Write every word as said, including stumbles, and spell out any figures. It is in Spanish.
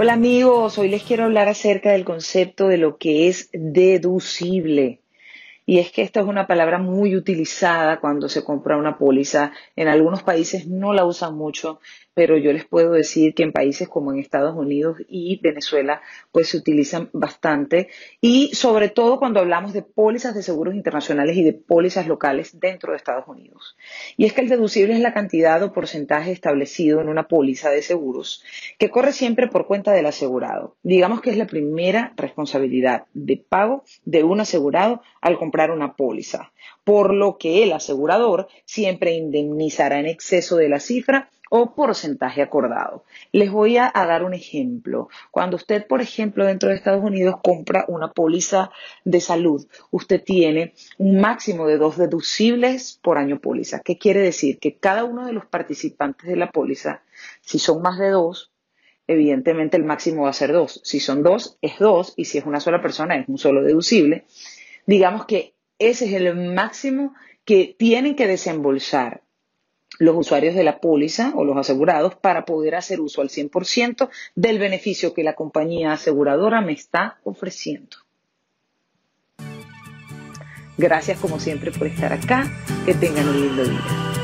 Hola amigos, hoy les quiero hablar acerca del concepto de lo que es deducible. Y es que esta es una palabra muy utilizada cuando se compra una póliza. En algunos países no la usan mucho, pero yo les puedo decir que en países como en Estados Unidos y Venezuela, pues se utilizan bastante. Y sobre todo cuando hablamos de pólizas de seguros internacionales y de pólizas locales dentro de Estados Unidos. Y es que el deducible es la cantidad o porcentaje establecido en una póliza de seguros que corre siempre por cuenta del asegurado. Digamos que es la primera responsabilidad de pago de un asegurado al comprar una póliza, por lo que el asegurador siempre indemnizará en exceso de la cifra o porcentaje acordado. Les voy a, a dar un ejemplo. Cuando usted, por ejemplo, dentro de Estados Unidos compra una póliza de salud, usted tiene un máximo de dos deducibles por año póliza. ¿Qué quiere decir? Que cada uno de los participantes de la póliza, si son más de dos, evidentemente el máximo va a ser dos. Si son dos, es dos, y si es una sola persona, es un solo deducible. Digamos que ese es el máximo que tienen que desembolsar los usuarios de la póliza o los asegurados para poder hacer uso al cien por ciento del beneficio que la compañía aseguradora me está ofreciendo. Gracias como siempre por estar acá. Que tengan un lindo día.